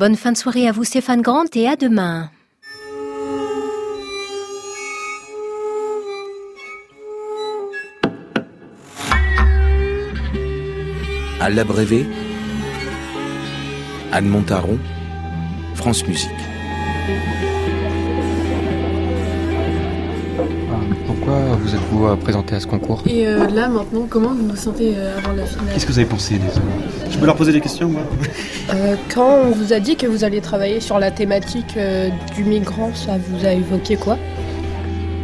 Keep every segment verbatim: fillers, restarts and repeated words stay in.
Bonne fin de soirée à vous Stéphane Grant et à demain. Alla Breve, Anne Montaron, France Musique. Pourquoi vous êtes-vous présenté à ce concours ? Et euh, là, maintenant, comment vous vous sentez avant la finale ? Qu'est-ce que vous avez pensé des hommes ? Je peux leur poser des questions, moi. euh, Quand on vous a dit que vous alliez travailler sur la thématique euh, du migrant, ça vous a évoqué quoi ?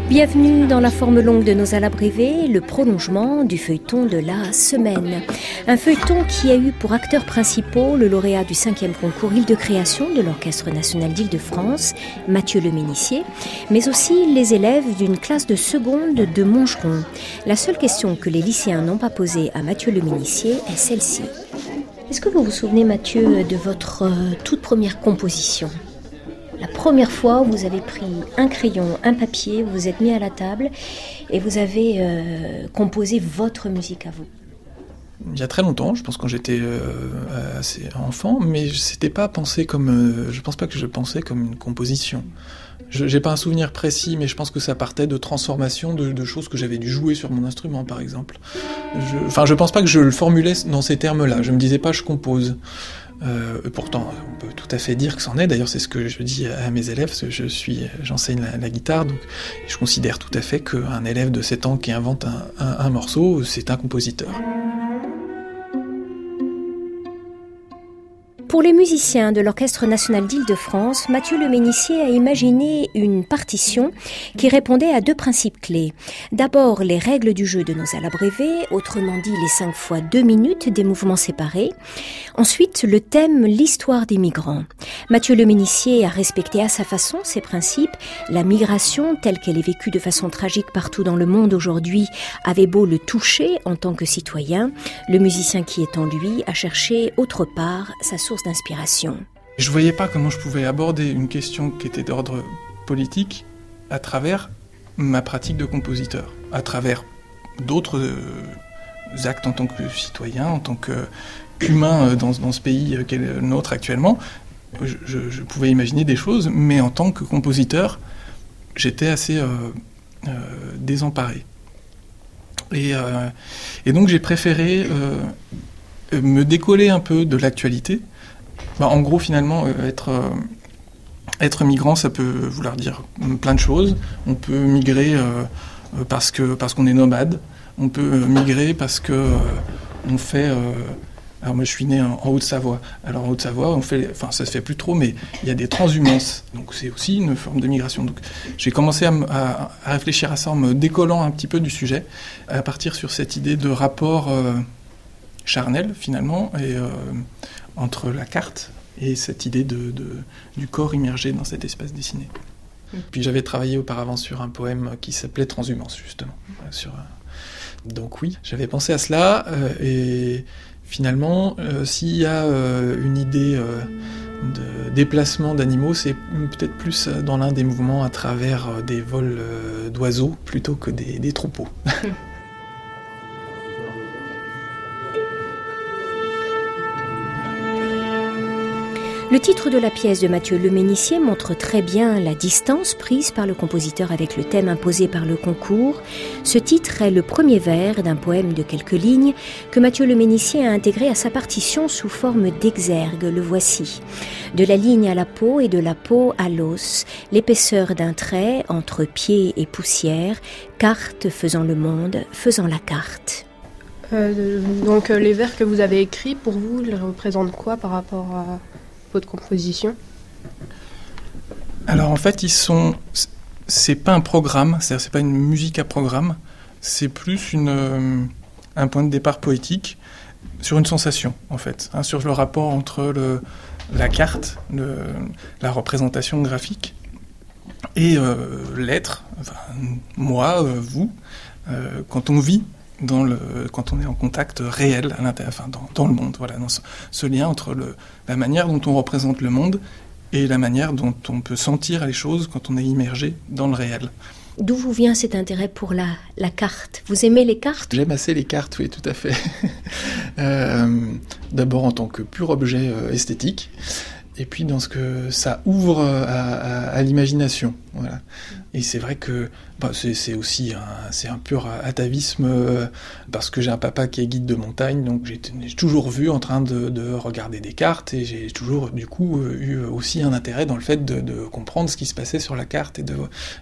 Bienvenue dans la forme longue de nos Alla Breve, le prolongement du feuilleton de la semaine. Un feuilleton qui a eu pour acteurs principaux le lauréat du cinquième concours Ile de Création de l'Orchestre National d'Île-de-France, Matthieu Lemennicier, mais aussi les élèves d'une classe de seconde de Montgeron. La seule question que les lycéens n'ont pas posée à Matthieu Lemennicier est celle-ci. Est-ce que vous vous souvenez, Matthieu, de votre euh, toute première composition ? La première fois, vous avez pris un crayon, un papier, vous vous êtes mis à la table et vous avez euh, composé votre musique à vous. Il y a très longtemps, je pense quand j'étais euh, assez enfant, mais c'était pas pensé comme, euh, je pense pas que je pensais comme une composition. Je, j'ai pas un souvenir précis, mais je pense que ça partait de transformations, de, de choses que j'avais dû jouer sur mon instrument, par exemple. Je, enfin, je pense pas que je le formulais dans ces termes-là. Je me disais pas, je compose. Euh, pourtant, on peut tout à fait dire que c'en est. D'ailleurs, c'est ce que je dis à mes élèves. Je suis, j'enseigne la, la guitare, donc je considère tout à fait qu'un élève de sept ans qui invente un, un, un morceau, c'est un compositeur. Pour les musiciens de l'Orchestre National d'Île-de-France, Matthieu Lemennicier a imaginé une partition qui répondait à deux principes clés. D'abord, les règles du jeu de nos Alla Breve, autrement dit les cinq fois deux minutes des mouvements séparés. Ensuite, le thème « L'histoire des migrants ». Matthieu Lemennicier a respecté à sa façon ces principes. La migration, telle qu'elle est vécue de façon tragique partout dans le monde aujourd'hui, avait beau le toucher en tant que citoyen. Le musicien qui est en lui a cherché autre part sa source d'inspiration. Je ne voyais pas comment je pouvais aborder une question qui était d'ordre politique à travers ma pratique de compositeur, à travers d'autres euh, actes en tant que citoyen, en tant que, euh, qu'humain euh, dans, dans ce pays euh, qu'est le nôtre actuellement. Je, je, je pouvais imaginer des choses, mais en tant que compositeur, j'étais assez euh, euh, désemparé. Et, euh, et donc j'ai préféré euh, me décoller un peu de l'actualité. Bah, en gros, finalement, euh, être, euh, être migrant, ça peut vouloir dire plein de choses. On peut migrer euh, parce que, parce qu'on est nomade. On peut migrer parce que euh, on fait... Euh, alors moi, je suis né en, en Haute-Savoie. Alors en Haute-Savoie, on fait, enfin, ça se fait plus trop, mais il y a des transhumances. Donc c'est aussi une forme de migration. Donc j'ai commencé à, à, à réfléchir à ça en me décollant un petit peu du sujet, à partir sur cette idée de rapport euh, charnel, finalement, et... Euh, entre la carte et cette idée de, de, du corps immergé dans cet espace dessiné. Puis j'avais travaillé auparavant sur un poème qui s'appelait « Transhumance », justement. Sur, euh, donc oui, j'avais pensé à cela, euh, et finalement, euh, s'il y a euh, une idée euh, de déplacement d'animaux, c'est peut-être plus dans l'un des mouvements à travers euh, des vols euh, d'oiseaux plutôt que des, des troupeaux. Le titre de la pièce de Matthieu Lemennicier montre très bien la distance prise par le compositeur avec le thème imposé par le concours. Ce titre est le premier vers d'un poème de quelques lignes que Matthieu Lemennicier a intégré à sa partition sous forme d'exergue. Le voici. De la ligne à la peau et de la peau à l'os, l'épaisseur d'un trait entre pied et poussière, carte faisant le monde, faisant la carte. Euh, donc les vers que vous avez écrits, pour vous, ils représentent quoi par rapport à... de composition ? Alors en fait, ils sont. C'est pas un programme, c'est-à-dire c'est pas une musique à programme. C'est plus une euh, un point de départ poétique sur une sensation en fait, hein, sur le rapport entre le la carte, le, la représentation graphique et euh, l'être, enfin, moi, euh, vous, euh, quand on vit. Dans le, quand on est en contact réel, à l'intérieur, enfin dans, dans le monde, voilà, dans ce, ce lien entre le, la manière dont on représente le monde et la manière dont on peut sentir les choses quand on est immergé dans le réel. D'où vous vient cet intérêt pour la, la carte ? Vous aimez les cartes ? J'aime assez les cartes, oui, tout à fait. euh, d'abord en tant que pur objet euh, esthétique, et puis dans ce que ça ouvre à, à, à l'imagination. Voilà. Et c'est vrai que bah, c'est, c'est aussi un, c'est un pur atavisme, euh, parce que j'ai un papa qui est guide de montagne, donc j'ai, j'ai toujours vu en train de, de regarder des cartes, et j'ai toujours du coup eu aussi un intérêt dans le fait de, de comprendre ce qui se passait sur la carte, et de,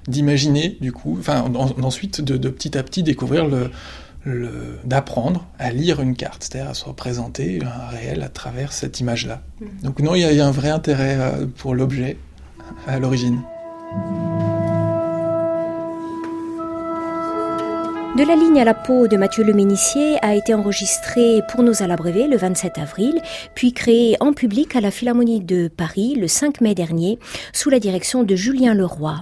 d'imaginer du coup, enfin en, ensuite de, de petit à petit découvrir le... Le, d'apprendre à lire une carte, c'est-à-dire à se représenter un réel à travers cette image-là. Mmh. Donc non, il y, y a un vrai intérêt euh, pour l'objet à l'origine. De la ligne à la peau de Matthieu Lemennicier a été enregistré pour nos Alla Breve le vingt-sept avril, puis créé en public à la Philharmonie de Paris le cinq mai dernier, sous la direction de Julien Leroy.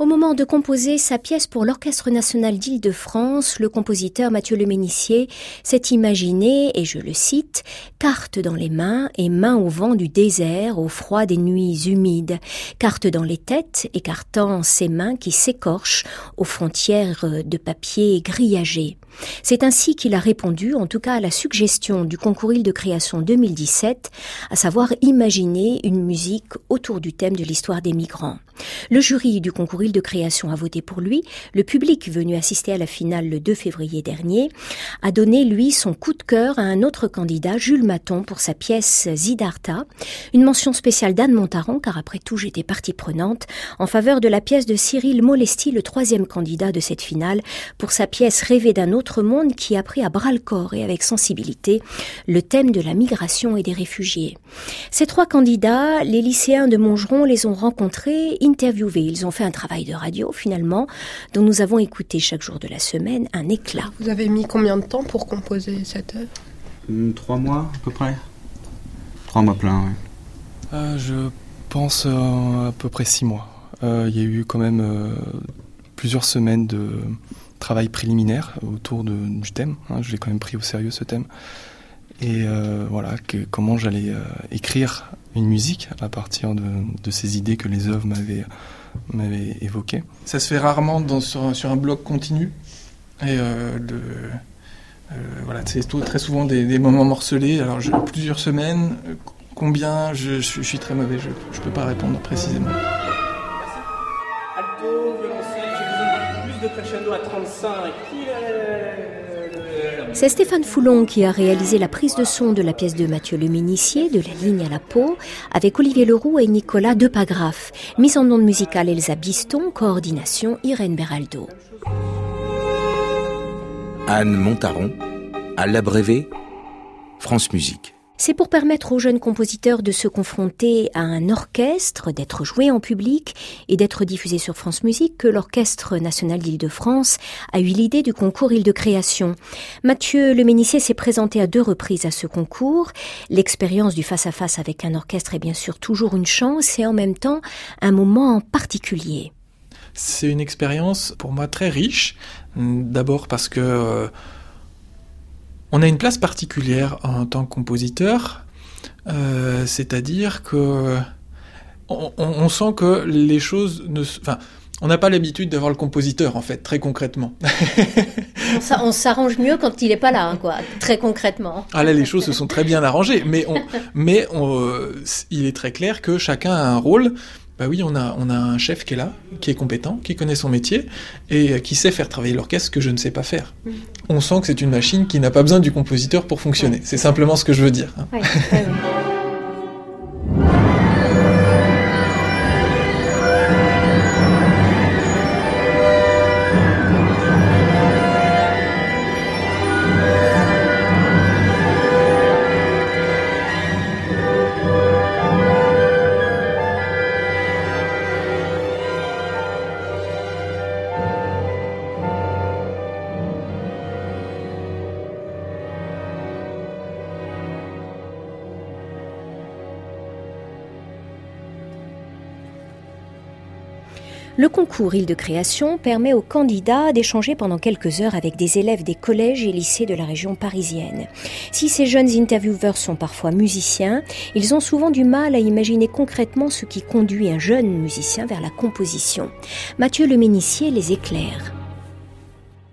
Au moment de composer sa pièce pour l'Orchestre national d'Île-de-France, le compositeur Matthieu Lemennicier s'est imaginé, et je le cite, « carte dans les mains et mains au vent du désert, au froid des nuits humides, carte dans les têtes, écartant ses mains qui s'écorchent aux frontières de papier grillagé ». C'est ainsi qu'il a répondu, en tout cas à la suggestion du Concours Ile de Création deux mille dix-sept, à savoir imaginer une musique autour du thème de l'histoire des migrants. Le jury du Concours Ile de Création a voté pour lui, le public venu assister à la finale le deux février dernier a donné lui son coup de cœur à un autre candidat, Jules Matton, pour sa pièce Siddhartha, une mention spéciale d'Anne Montaron, car après tout j'étais partie prenante, en faveur de la pièce de Cyril Molesti, le troisième candidat de cette finale, pour sa pièce Rêver d'un autre, Autre monde qui a pris à bras-le-corps et avec sensibilité le thème de la migration et des réfugiés. Ces trois candidats, les lycéens de Montgeron les ont rencontrés, interviewés. Ils ont fait un travail de radio, finalement, dont nous avons écouté chaque jour de la semaine un éclat. Vous avez mis combien de temps pour composer cette œuvre ? Hum, trois mois, à peu près. Trois mois pleins, oui. Euh, je pense euh, à peu près six mois. Il euh, y a eu quand même euh, plusieurs semaines de... travail préliminaire autour de, du thème, hein, je l'ai quand même pris au sérieux ce thème, et euh, voilà, que, comment j'allais euh, écrire une musique à partir de, de ces idées que les œuvres m'avaient, m'avaient évoquées. Ça se fait rarement dans, sur, sur un bloc continu, et euh, le, euh, voilà, c'est tout, très souvent des, des moments morcelés, alors je, plusieurs semaines, combien, je, je, je suis très mauvais, je ne peux pas répondre précisément. C'est Stéphane Foulon qui a réalisé la prise de son de la pièce de Matthieu Lemennicier, de la ligne à la peau, avec Olivier Leroux et Nicolas Depagraf. Mise en onde musicale Elsa Biston, coordination Irène Beraldo. Anne Montaron, Alla Breve, France Musique. C'est pour permettre aux jeunes compositeurs de se confronter à un orchestre, d'être joué en public et d'être diffusé sur France Musique que l'Orchestre national d'Île-de-France a eu l'idée du Concours Ile de Création. Matthieu Lemennicier s'est présenté à deux reprises à ce concours. L'expérience du face-à-face avec un orchestre est bien sûr toujours une chance et en même temps un moment particulier. C'est une expérience pour moi très riche, d'abord parce que... on a une place particulière en tant que compositeur, euh, c'est-à-dire que on, on, on sent que les choses ne, enfin, on n'a pas l'habitude d'avoir le compositeur en fait, très concrètement. on s'arrange mieux quand il n'est pas là, hein, quoi, très concrètement. Ah là, les choses se sont très bien arrangées, mais on, mais on, il est très clair que chacun a un rôle. Bah oui, on a, on a un chef qui est là, qui est compétent, qui connaît son métier et qui sait faire travailler l'orchestre, que je ne sais pas faire. Mmh. On sent que c'est une machine qui n'a pas besoin du compositeur pour fonctionner. Ouais. C'est simplement ce que je veux dire. Hein. Ouais, ouais, ouais. Le concours Ile de Création permet aux candidats d'échanger pendant quelques heures avec des élèves des collèges et lycées de la région parisienne. Si ces jeunes intervieweurs sont parfois musiciens, ils ont souvent du mal à imaginer concrètement ce qui conduit un jeune musicien vers la composition. Matthieu Lemennicier les éclaire.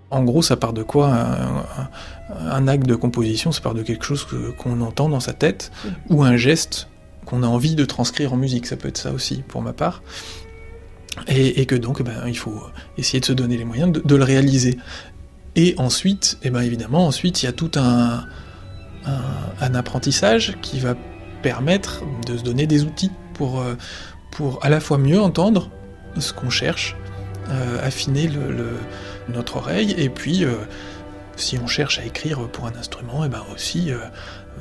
En gros, ça part de quoi un, un acte de composition, ça part de quelque chose que, qu'on entend dans sa tête, ou un geste qu'on a envie de transcrire en musique, ça peut être ça aussi pour ma part. Et, et que donc ben, il faut essayer de se donner les moyens de, de le réaliser. Et ensuite, et ben évidemment, ensuite il y a tout un, un, un apprentissage qui va permettre de se donner des outils pour, pour à la fois mieux entendre ce qu'on cherche, euh, affiner le, le, notre oreille, et puis euh, si on cherche à écrire pour un instrument, et ben aussi... Euh,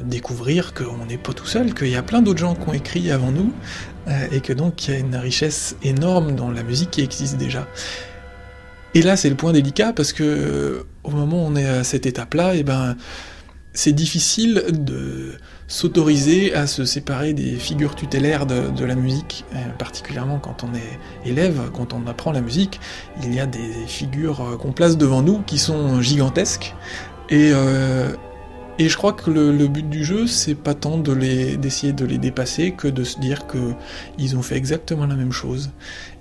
découvrir qu'on n'est pas tout seul, qu'il y a plein d'autres gens qui ont écrit avant nous, euh, et que donc il y a une richesse énorme dans la musique qui existe déjà. Et là, c'est le point délicat, parce que euh, au moment où on est à cette étape-là, et ben, c'est difficile de s'autoriser à se séparer des figures tutélaires de, de la musique, euh, particulièrement quand on est élève, quand on apprend la musique. Il y a des figures qu'on place devant nous qui sont gigantesques, et, euh, et je crois que le, le but du jeu, c'est pas tant de les, d'essayer de les dépasser que de se dire qu'ils ont fait exactement la même chose.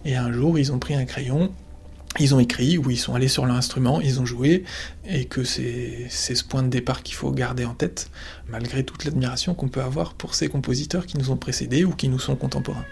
Et un jour, ils ont pris un crayon, ils ont écrit, ou ils sont allés sur leur instrument, ils ont joué, et que c'est, c'est ce point de départ qu'il faut garder en tête, malgré toute l'admiration qu'on peut avoir pour ces compositeurs qui nous ont précédés ou qui nous sont contemporains.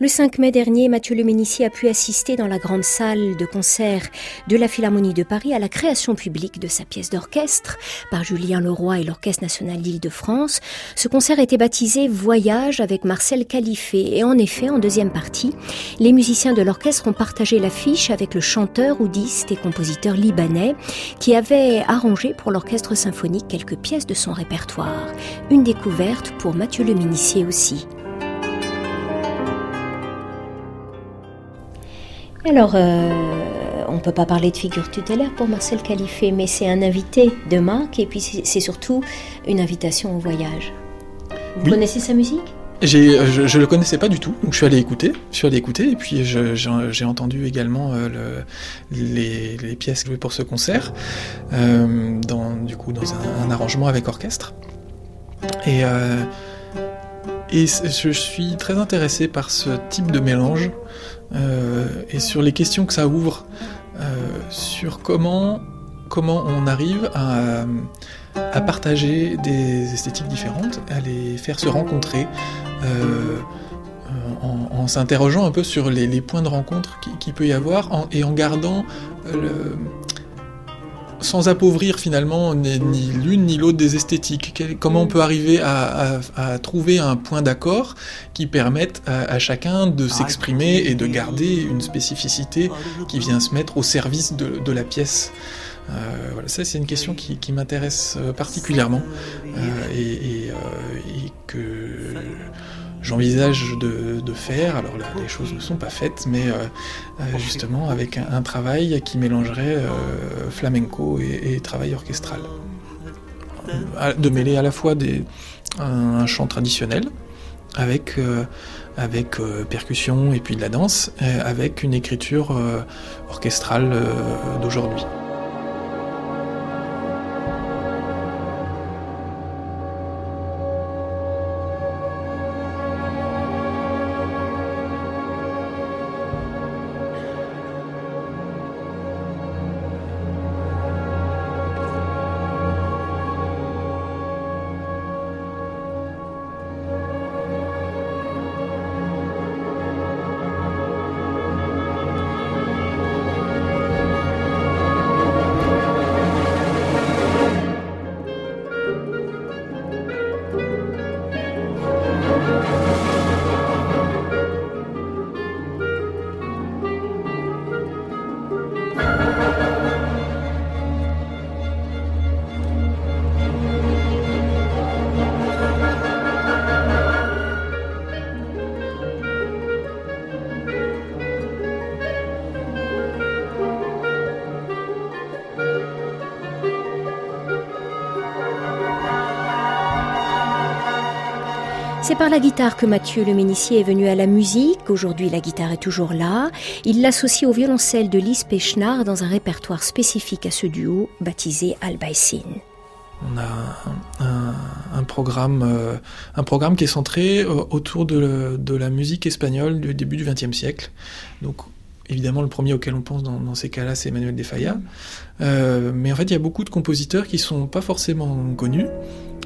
Le cinq mai dernier, Matthieu Lemennicier a pu assister dans la grande salle de concert de la Philharmonie de Paris à la création publique de sa pièce d'orchestre par Julien Leroy et l'Orchestre National d'Île-de-France. Ce concert était baptisé « Voyage » avec Marcel Khalife. Et en effet, en deuxième partie, les musiciens de l'orchestre ont partagé l'affiche avec le chanteur, oudiste et compositeur libanais qui avait arrangé pour l'orchestre symphonique quelques pièces de son répertoire. Une découverte pour Matthieu Lemennicier aussi. Alors, euh, on ne peut pas parler de figure tutélaire pour Marcel Khalife, mais c'est un invité de marque, et puis c'est surtout une invitation au voyage. Vous oui. connaissez sa musique ? J'ai, je ne le connaissais pas du tout, donc je suis allé écouter, je suis allé écouter et puis je, je, j'ai entendu également euh, le, les, les pièces jouées pour ce concert, euh, dans, du coup dans un, un arrangement avec orchestre. Et, euh, et je suis très intéressé par ce type de mélange. Euh, et sur les questions que ça ouvre, euh, sur comment, comment on arrive à, à partager des esthétiques différentes, à les faire se rencontrer, euh, en, en s'interrogeant un peu sur les, les points de rencontre qu'il qui peut y avoir, en, et en gardant, le, sans appauvrir finalement ni, ni l'une ni l'autre des esthétiques. Quel, comment on peut arriver à, à, à trouver un point d'accord qui permette à, à chacun de s'exprimer et de garder une spécificité qui vient se mettre au service de, de la pièce. Euh, voilà, ça c'est une question qui, qui m'intéresse particulièrement, euh, et, et, euh, et que j'envisage de, de faire. Alors là, les choses ne sont pas faites, mais euh, justement avec un, un travail qui mélangerait euh, flamenco et, et travail orchestral, de mêler à la fois des, un, un chant traditionnel avec, euh, avec euh, percussion et puis de la danse, avec une écriture euh, orchestrale euh, d'aujourd'hui. C'est par la guitare que Matthieu Lemennicier est venu à la musique. Aujourd'hui, la guitare est toujours là. Il l'associe au violoncelle de Lise Pechnark dans un répertoire spécifique à ce duo, baptisé Albaycin. On a un, un, programme, un programme qui est centré autour de, le, de la musique espagnole du début du vingtième siècle. Donc, évidemment, le premier auquel on pense dans, dans ces cas-là, c'est Manuel de Falla. Euh, mais en fait, il y a beaucoup de compositeurs qui ne sont pas forcément connus,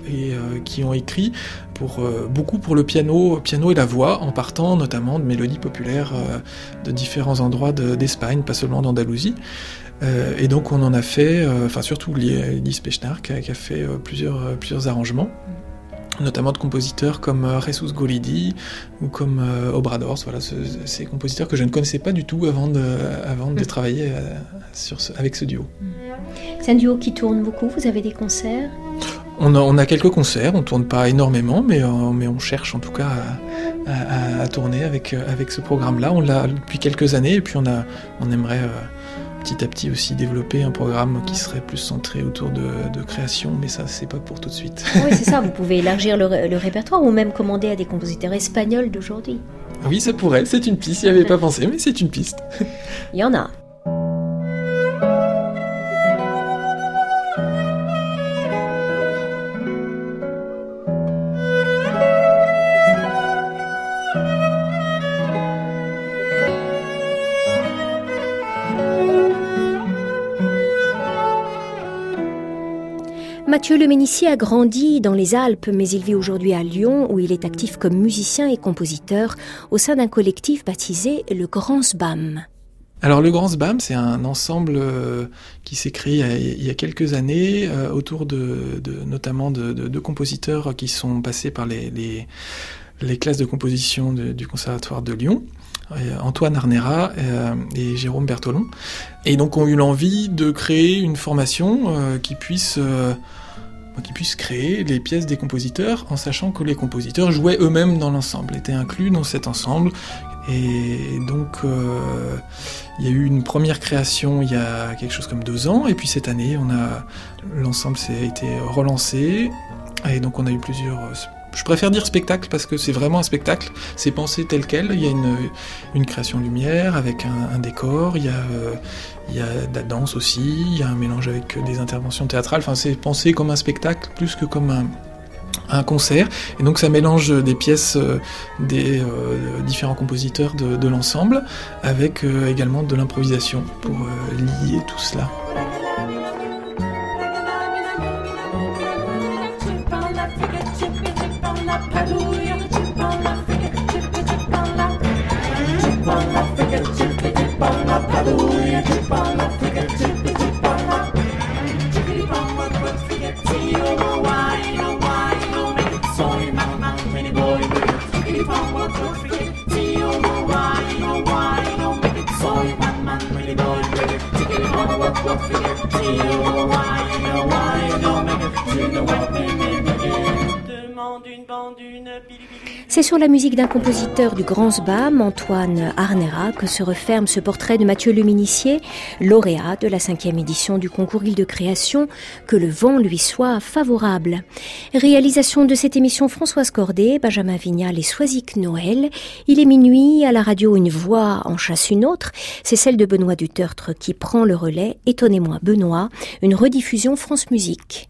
et euh, qui ont écrit pour, euh, beaucoup pour le piano, piano et la voix, en partant notamment de mélodies populaires euh, de différents endroits de, d'Espagne, pas seulement d'Andalousie. Euh, et donc on en a fait, euh, enfin surtout Lise Pechnark qui a fait euh, plusieurs, euh, plusieurs arrangements, notamment de compositeurs comme euh, Jesús Golidi ou comme euh, Obradors, voilà, ce, ces compositeurs que je ne connaissais pas du tout avant de, avant de travailler euh, sur ce, avec ce duo. C'est un duo qui tourne beaucoup, vous avez des concerts ? On a, on a quelques concerts, on ne tourne pas énormément, mais, euh, mais on cherche en tout cas à, à, à tourner avec, avec ce programme-là. On l'a depuis quelques années et puis on, a, on aimerait... Euh, petit à petit aussi développer un programme qui serait plus centré autour de, de création, mais ça c'est pas pour tout de suite. Oui, c'est ça, vous pouvez élargir le, le répertoire ou même commander à des compositeurs espagnols d'aujourd'hui. Oui, ça pourrait, c'est une piste, j'y avais pas pensé, mais c'est une piste. Il y en a. Matthieu Lemennicier a grandi dans les Alpes, mais il vit aujourd'hui à Lyon, où il est actif comme musicien et compositeur au sein d'un collectif baptisé Le Grand Sbam. Alors Le Grand Sbam, c'est un ensemble euh, qui s'est créé il y a, il y a quelques années euh, autour de, de notamment de, de, de compositeurs qui sont passés par les, les, les classes de composition de, du Conservatoire de Lyon. Antoine Arnera et Jérôme Bertolon, et donc ont eu l'envie de créer une formation qui puisse, qui puisse créer les pièces des compositeurs, en sachant que les compositeurs jouaient eux-mêmes dans l'ensemble, étaient inclus dans cet ensemble. Et donc euh, il y a eu une première création il y a quelque chose comme deux ans, et puis cette année on a, l'ensemble s'est été relancé, et donc on a eu plusieurs... Je préfère dire spectacle parce que c'est vraiment un spectacle, c'est pensé tel quel, il y a une, une création lumière avec un, un décor, il y, a, euh, il y a de la danse aussi, il y a un mélange avec des interventions théâtrales, enfin c'est pensé comme un spectacle plus que comme un, un concert, et donc ça mélange des pièces euh, des euh, différents compositeurs de, de l'ensemble avec euh, également de l'improvisation pour euh, lier tout cela. C'est sur la musique d'un compositeur du Grand Sbam, Antoine Arnera, que se referme ce portrait de Matthieu Lemennicier, lauréat de la cinquième édition du Concours Ile de Création, que le vent lui soit favorable. Réalisation de cette émission Françoise Cordet, Benjamin Vignal et Soisic Noël. Il est minuit, à la radio une voix en chasse une autre, c'est celle de Benoît Duteurtre qui prend le relais, Étonnez-moi Benoît, une rediffusion France Musique.